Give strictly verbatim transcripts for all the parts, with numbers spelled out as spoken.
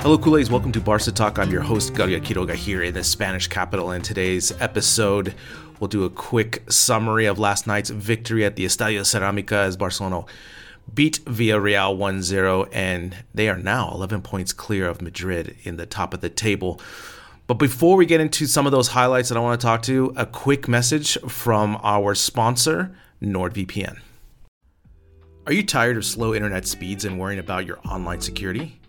Hello, Culés. Welcome to Barca Talk. I'm your host, Gary Quiroga, here in the Spanish capital. In today's episode, we'll do a quick summary of last night's victory at the Estadio Ceramica as Barcelona beat Villarreal one zero, and they are now eleven points clear of Madrid in the top of the table. But before we get into some of those highlights that I want to talk to, a quick message from our sponsor, NordVPN. Are you tired of slow internet speeds and worrying about your online security?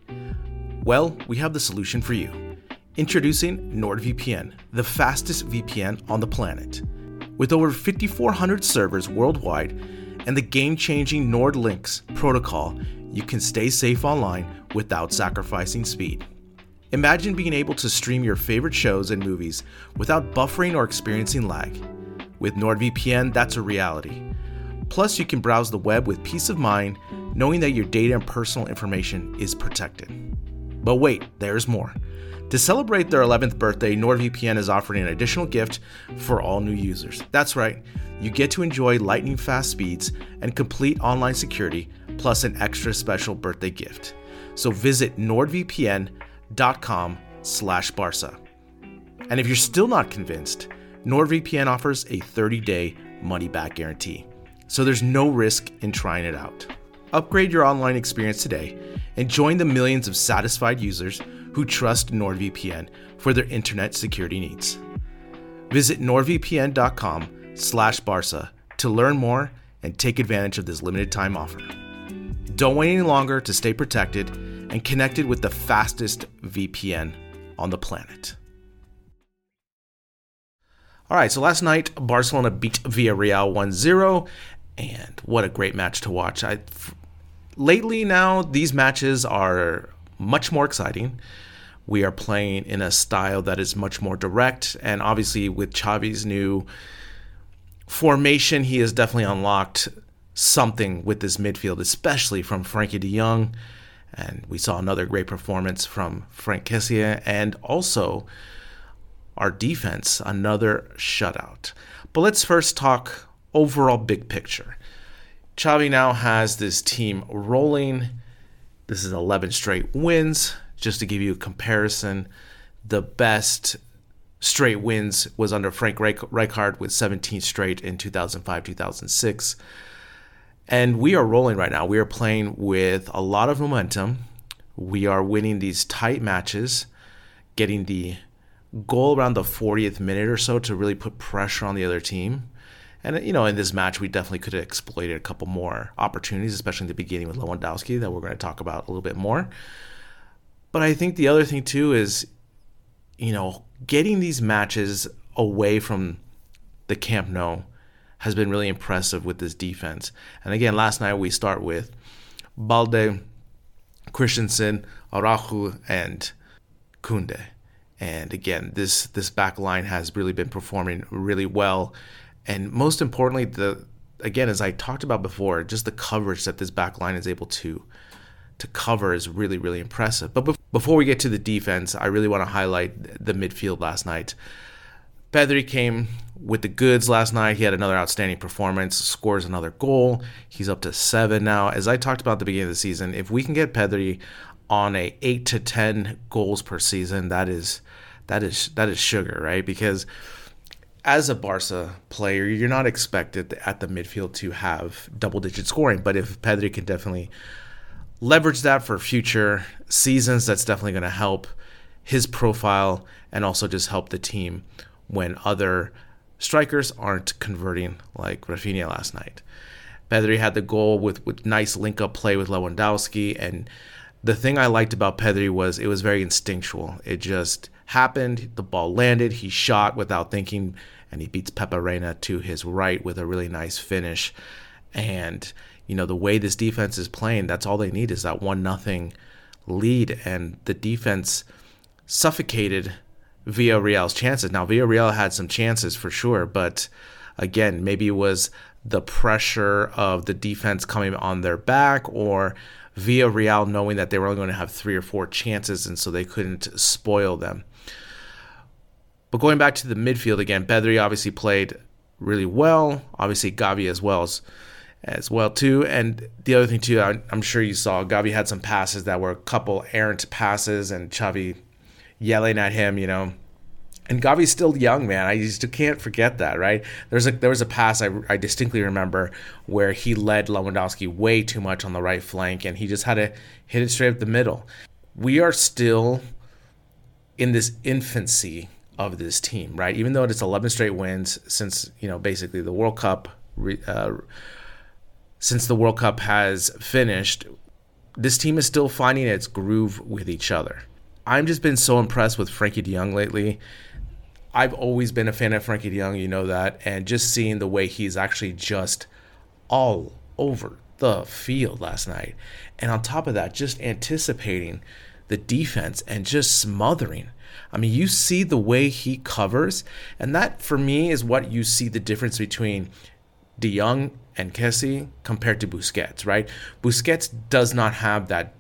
Well, we have the solution for you. Introducing NordVPN, the fastest V P N on the planet. With over five thousand four hundred servers worldwide and the game-changing NordLynx protocol, you can stay safe online without sacrificing speed. Imagine being able to stream your favorite shows and movies without buffering or experiencing lag. With NordVPN, that's a reality. Plus, you can browse the web with peace of mind, knowing that your data and personal information is protected. But wait, there's more. To celebrate their eleventh birthday, NordVPN is offering an additional gift for all new users. That's right, you get to enjoy lightning-fast speeds and complete online security, plus an extra special birthday gift. So visit nord v p n dot com slash barca. And if you're still not convinced, NordVPN offers a thirty-day money-back guarantee, so there's no risk in trying it out. Upgrade your online experience today and join the millions of satisfied users who trust NordVPN for their internet security needs. Visit nord v p n dot com slash barca to learn more and take advantage of this limited time offer. Don't wait any longer to stay protected and connected with the fastest V P N on the planet. All right, so last night, Barcelona beat Villarreal one zero, and what a great match to watch. I Lately now, these matches are much more exciting. We are playing in a style that is much more direct. And obviously with Xavi's new formation, he has definitely unlocked something with this midfield, especially from Frenkie de Jong. And we saw another great performance from Frank Kessie, and also our defense, another shutout. But let's first talk overall big picture. Xavi now has this team rolling. This is eleven straight wins. Just to give you a comparison, the best straight wins was under Frank Rijkaard with seventeen straight in two thousand five, two thousand six. And we are rolling right now. We are playing with a lot of momentum. We are winning these tight matches, getting the goal around the fortieth minute or so to really put pressure on the other team. And, you know, in this match, we definitely could have exploited a couple more opportunities, especially in the beginning with Lewandowski, that we're going to talk about a little bit more. But I think the other thing, too, is, you know, getting these matches away from the Camp Nou has been really impressive with this defense. And again, last night we start with Balde, Christensen, Araujo, and Koundé. And again, this, this back line has really been performing really well. And most importantly, the again, as I talked about before, just the coverage that this back line is able to, to cover is really, really impressive. But before we get to the defense, I really want to highlight the midfield last night. Pedri came with the goods last night. He had another outstanding performance, scores another goal. He's up to seven now. As I talked about at the beginning of the season, if we can get Pedri on a eight to ten goals per season, that is that is that is sugar, right? Because as a Barca player, you're not expected at the midfield to have double-digit scoring. But if Pedri can definitely leverage that for future seasons, that's definitely going to help his profile and also just help the team when other strikers aren't converting, like Rafinha last night. Pedri had the goal with, with nice link-up play with Lewandowski. And the thing I liked about Pedri was it was very instinctual. It just happened. The ball landed. He shot without thinking, and he beats Pepe Reina to his right with a really nice finish. And, you know, the way this defense is playing, that's all they need is that one nothing lead. And the defense suffocated Villarreal's chances. Now, Villarreal had some chances for sure, but again, maybe it was the pressure of the defense coming on their back, or Villarreal knowing that they were only going to have three or four chances, and so they couldn't spoil them. But going back to the midfield again, Pedri obviously played really well. Obviously, Gavi as well as, as well too. And the other thing too, I, I'm sure you saw, Gavi had some passes that were a couple errant passes, and Xavi yelling at him, you know. And Gavi's still young, man. I just can't forget that, right? There's a, there was a pass I, I distinctly remember where he led Lewandowski way too much on the right flank, and he just had to hit it straight up the middle. We are still in this infancy of this team, right? Even though it's eleven straight wins since, you know, basically the World Cup, uh, since the World Cup has finished, this team is still finding its groove with each other. I've just been so impressed with Frenkie de Jong lately. I've always been a fan of Frenkie de Jong, you know that, and just seeing the way he's actually just all over the field last night. And on top of that, just anticipating the defense and just smothering. I mean, you see the way he covers, and that for me is what you see the difference between de Jong and Kessie compared to Busquets, right? Busquets does not have that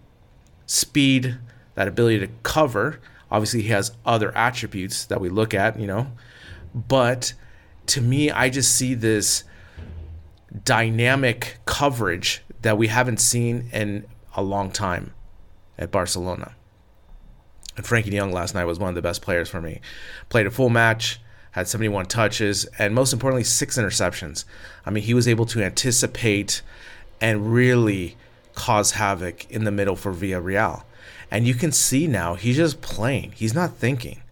speed, that ability to cover. Obviously, he has other attributes that we look at, you know. But to me, I just see this dynamic coverage that we haven't seen in a long time at Barcelona. And Frenkie de Jong last night was one of the best players for me. Played a full match, had seventy-one touches, and most importantly, six interceptions. I mean, he was able to anticipate and really cause havoc in the middle for Villarreal. And you can see now he's just playing. He's not thinking.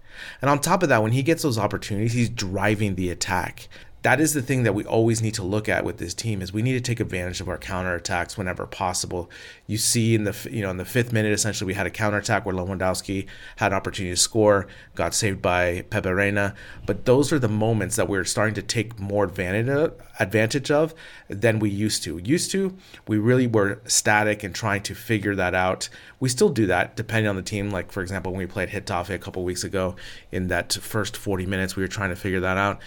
And on top of that, when he gets those opportunities, he's driving the attack. That is the thing that we always need to look at with this team is we need to take advantage of our counterattacks whenever possible. You see in the you know in the fifth minute, essentially, we had a counterattack where Lewandowski had an opportunity to score, got saved by Pepe Reina. But those are the moments that we're starting to take more advantage of, advantage of than we used to. Used to, we really were static and trying to figure that out. We still do that depending on the team. Like, for example, when we played Getafe a couple weeks ago, in that first forty minutes, we were trying to figure that out.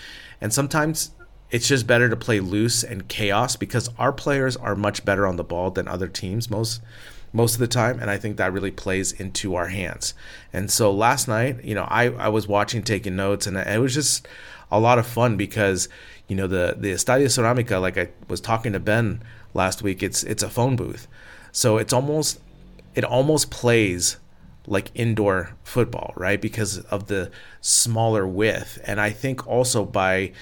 And sometimes it's just better to play loose and chaos because our players are much better on the ball than other teams most most of the time. And I think that really plays into our hands. And so last night, you know, I, I was watching, taking notes, and it was just a lot of fun because, you know, the, the Estadio Ceramica, like I was talking to Ben last week, it's it's a phone booth. So it's almost it almost plays like indoor football, right? Because of the smaller width. And I think also by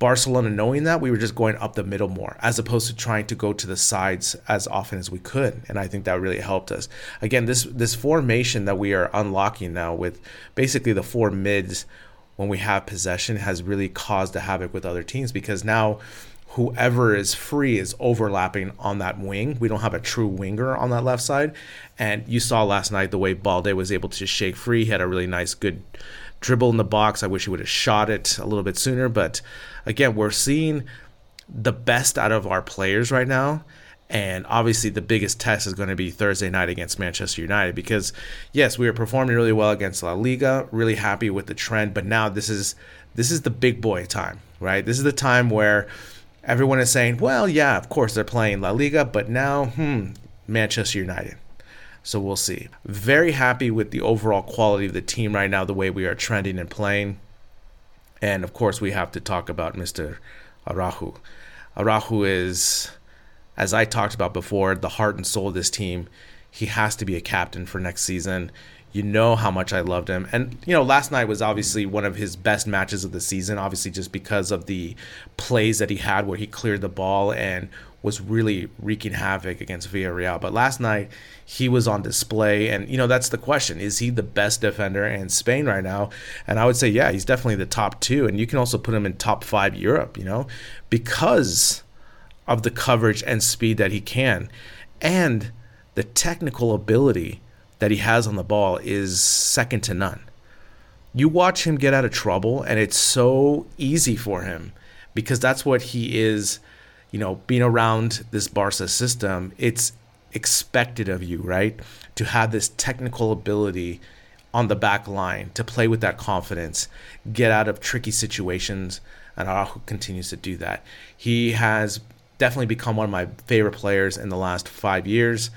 Barcelona knowing that, we were just going up the middle more as opposed to trying to go to the sides as often as we could. And I think that really helped us. Again, this this formation that we are unlocking now with basically the four mids when we have possession has really caused a havoc with other teams because now whoever is free is overlapping on that wing. We don't have a true winger on that left side. And you saw last night the way Balde was able to shake free. He had a really nice, good dribble in the box. I wish he would have shot it a little bit sooner. But again, we're seeing the best out of our players right now. And obviously the biggest test is going to be Thursday night against Manchester United because, yes, we were performing really well against La Liga, really happy with the trend. But now this is this is the big boy time, right? This is the time where everyone is saying, well, yeah, of course they're playing La Liga, but now, hmm, Manchester United. So we'll see. Very happy with the overall quality of the team right now, the way we are trending and playing. And, of course, we have to talk about Mister Araujo. Araujo is, as I talked about before, the heart and soul of this team. He has to be a captain for next season. You know how much I loved him. And, you know, last night was obviously one of his best matches of the season, obviously just because of the plays that he had where he cleared the ball and was really wreaking havoc against Villarreal. But last night, he was on display. And, you know, that's the question. Is he the best defender in Spain right now? And I would say, yeah, he's definitely the top two. And you can also put him in top five Europe, you know, because of the coverage and speed that he can. And the technical ability that he has on the ball is second to none. You watch him get out of trouble, and it's so easy for him because that's what he is. You know, being around this Barca system, it's expected of you, right? To have this technical ability on the back line, to play with that confidence, get out of tricky situations, and Araujo continues to do that. He has definitely become one of my favorite players in the last five years.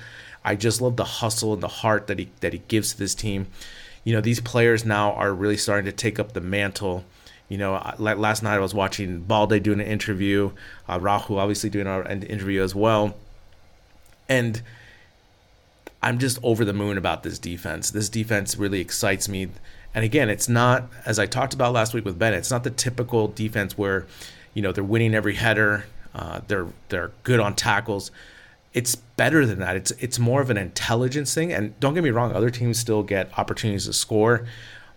I just love the hustle and the heart that he that he gives to this team. You know, these players now are really starting to take up the mantle. You know, last night I was watching Balde doing an interview, uh, Araujo obviously doing an interview as well. And I'm just over the moon about this defense. This defense really excites me. And again, it's not, as I talked about last week with Bennett, it's not the typical defense where, you know, they're winning every header, uh, they're they're good on tackles. It's better than that. It's, it's more of an intelligence thing. And don't get me wrong, other teams still get opportunities to score.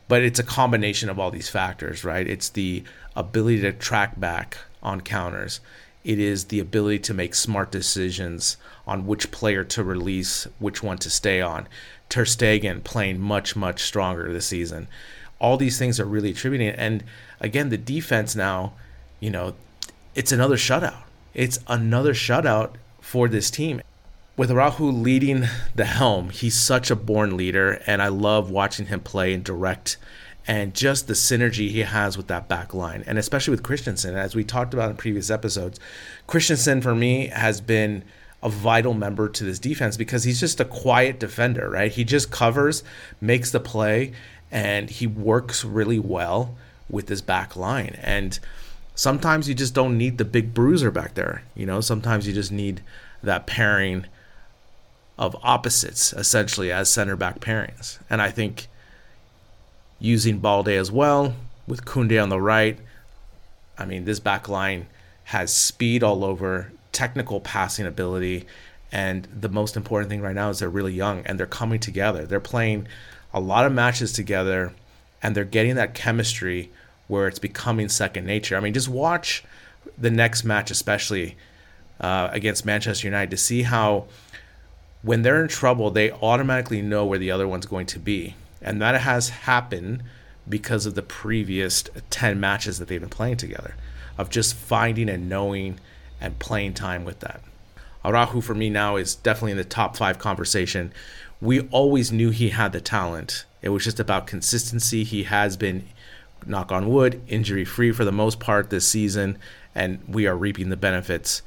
But it's a combination of all these factors, right? It's the ability to track back on counters. It is the ability to make smart decisions on which player to release, which one to stay on. Ter Stegen playing much, much stronger this season. All these things are really attributing. And again, the defense now, you know, it's another shutout. It's another shutout for this team. With Araujo leading the helm, he's such a born leader, and I love watching him play and direct and just the synergy he has with that back line, and especially with Christensen. As we talked about in previous episodes, Christensen, for me, has been a vital member to this defense because he's just a quiet defender, right? He just covers, makes the play, and he works really well with his back line. And sometimes you just don't need the big bruiser back there. You know, sometimes you just need that pairing of opposites, essentially, as center back pairings. And I think using Balde as well, with Koundé on the right, I mean, this back line has speed all over, technical passing ability, and the most important thing right now is they're really young and they're coming together. They're playing a lot of matches together and they're getting that chemistry where it's becoming second nature. I mean, just watch the next match, especially uh, against Manchester United, to see how when they're in trouble, they automatically know where the other one's going to be. And that has happened because of the previous ten matches that they've been playing together, of just finding and knowing and playing time with that. Araujo, for me now, is definitely in the top five conversation. We always knew he had the talent. It was just about consistency. He has been, knock on wood, injury-free for the most part this season, and we are reaping the benefits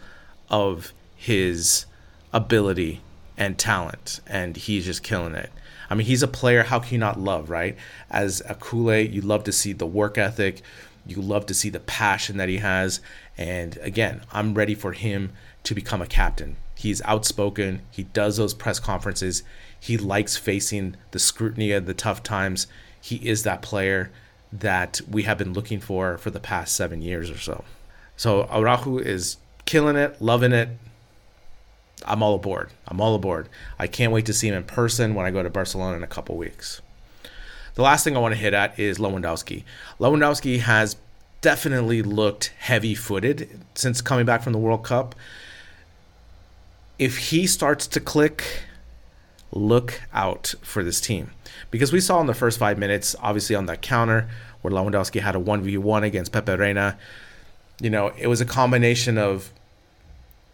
of his ability and talent, and he's just killing it. I mean, he's a player, how can you not love, right? As a Kool-Aid, you love to see the work ethic, you love to see the passion that he has, and again, I'm ready for him to become a captain. He's outspoken, he does those press conferences, he likes facing the scrutiny of the tough times. He is that player that we have been looking for for the past seven years or so. So Araujo is killing it, loving it. I'm all aboard. I'm all aboard. I can't wait to see him in person when I go to Barcelona in a couple weeks. The last thing I want to hit at is Lewandowski. Lewandowski has definitely looked heavy-footed since coming back from the World Cup. If he starts to click, look out for this team. Because we saw in the first five minutes, obviously on that counter, where Lewandowski had a one v one against Pepe Reina, you know, it was a combination of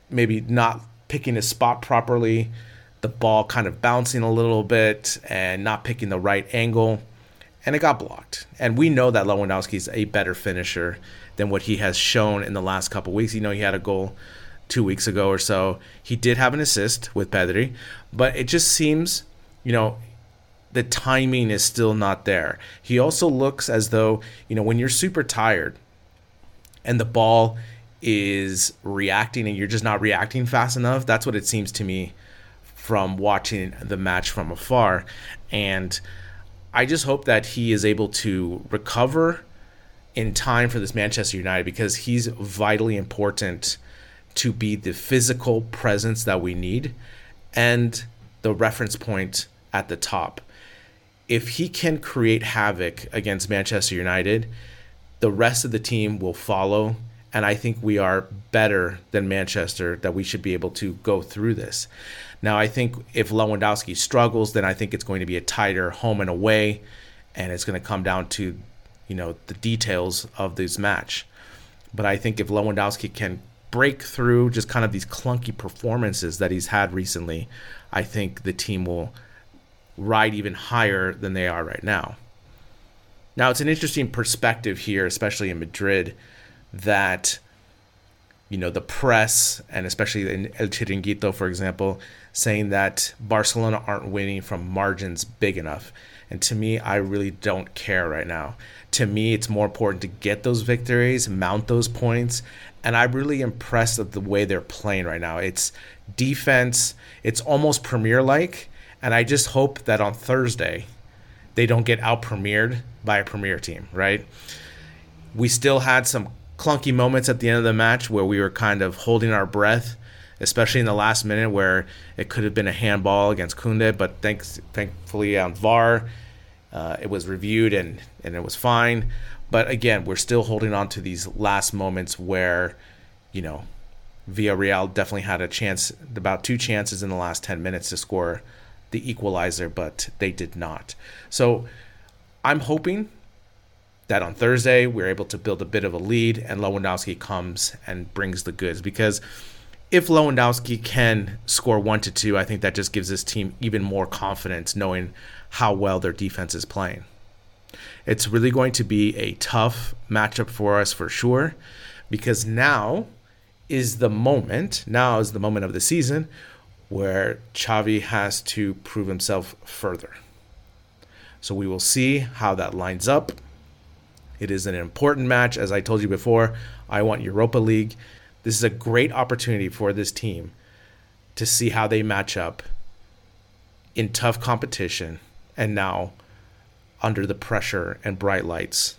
maybe not picking his spot properly, the ball kind of bouncing a little bit and not picking the right angle, and it got blocked. And we know that Lewandowski is a better finisher than what he has shown in the last couple weeks. You know, he had a goal two weeks ago or so. He did have an assist with Pedri, but it just seems, you know, the timing is still not there. He also looks as though, you know, when you're super tired and the ball is reacting and you're just not reacting fast enough. That's what it seems to me from watching the match from afar. And I just hope that he is able to recover in time for this Manchester United, because he's vitally important to be the physical presence that we need and the reference point at the top. If he can create havoc against Manchester United, the rest of the team will follow, and I think we are better than Manchester, that we should be able to go through this. Now, I think if Lewandowski struggles, then I think it's going to be a tighter home and away, and it's going to come down to, you know, the details of this match. But I think if Lewandowski can break through just kind of these clunky performances that he's had recently, I think the team will ride even higher than they are right now. Now, it's an interesting perspective here, especially in Madrid, that, you know, the press, and especially in El Chiringuito, for example, saying that Barcelona aren't winning from margins big enough. And to me, I really don't care right now. To me, it's more important to get those victories, mount those points, and I'm really impressed with the way they're playing right now. It's defense, it's almost Premier-like, and I just hope that on Thursday they don't get out-premiered by a Premier team, right? We still had some clunky moments at the end of the match where we were kind of holding our breath, especially in the last minute where it could have been a handball against Koundé, but thanks, thankfully on V A R, uh, it was reviewed and, and it was fine. But again, we're still holding on to these last moments where, you know, Villarreal definitely had a chance, about two chances in the last ten minutes to score the equalizer, but they did not. So I'm hoping that on Thursday we're able to build a bit of a lead and Lewandowski comes and brings the goods, because if Lewandowski can score one to two, I think that just gives this team even more confidence knowing how well their defense is playing. It's really going to be a tough matchup for us for sure, because now is the moment, now is the moment of the season where Xavi has to prove himself further. So we will see how that lines up. It is an important match. As I told you before, I want Europa League. This is a great opportunity for this team to see how they match up in tough competition and now under the pressure and bright lights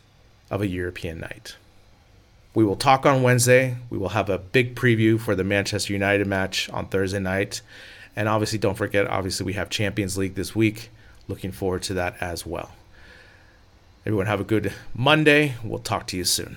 of a European night. We will talk on Wednesday. We will have a big preview for the Manchester United match on Thursday night. And obviously, don't forget, obviously, we have Champions League this week. Looking forward to that as well. Everyone have a good Monday. We'll talk to you soon.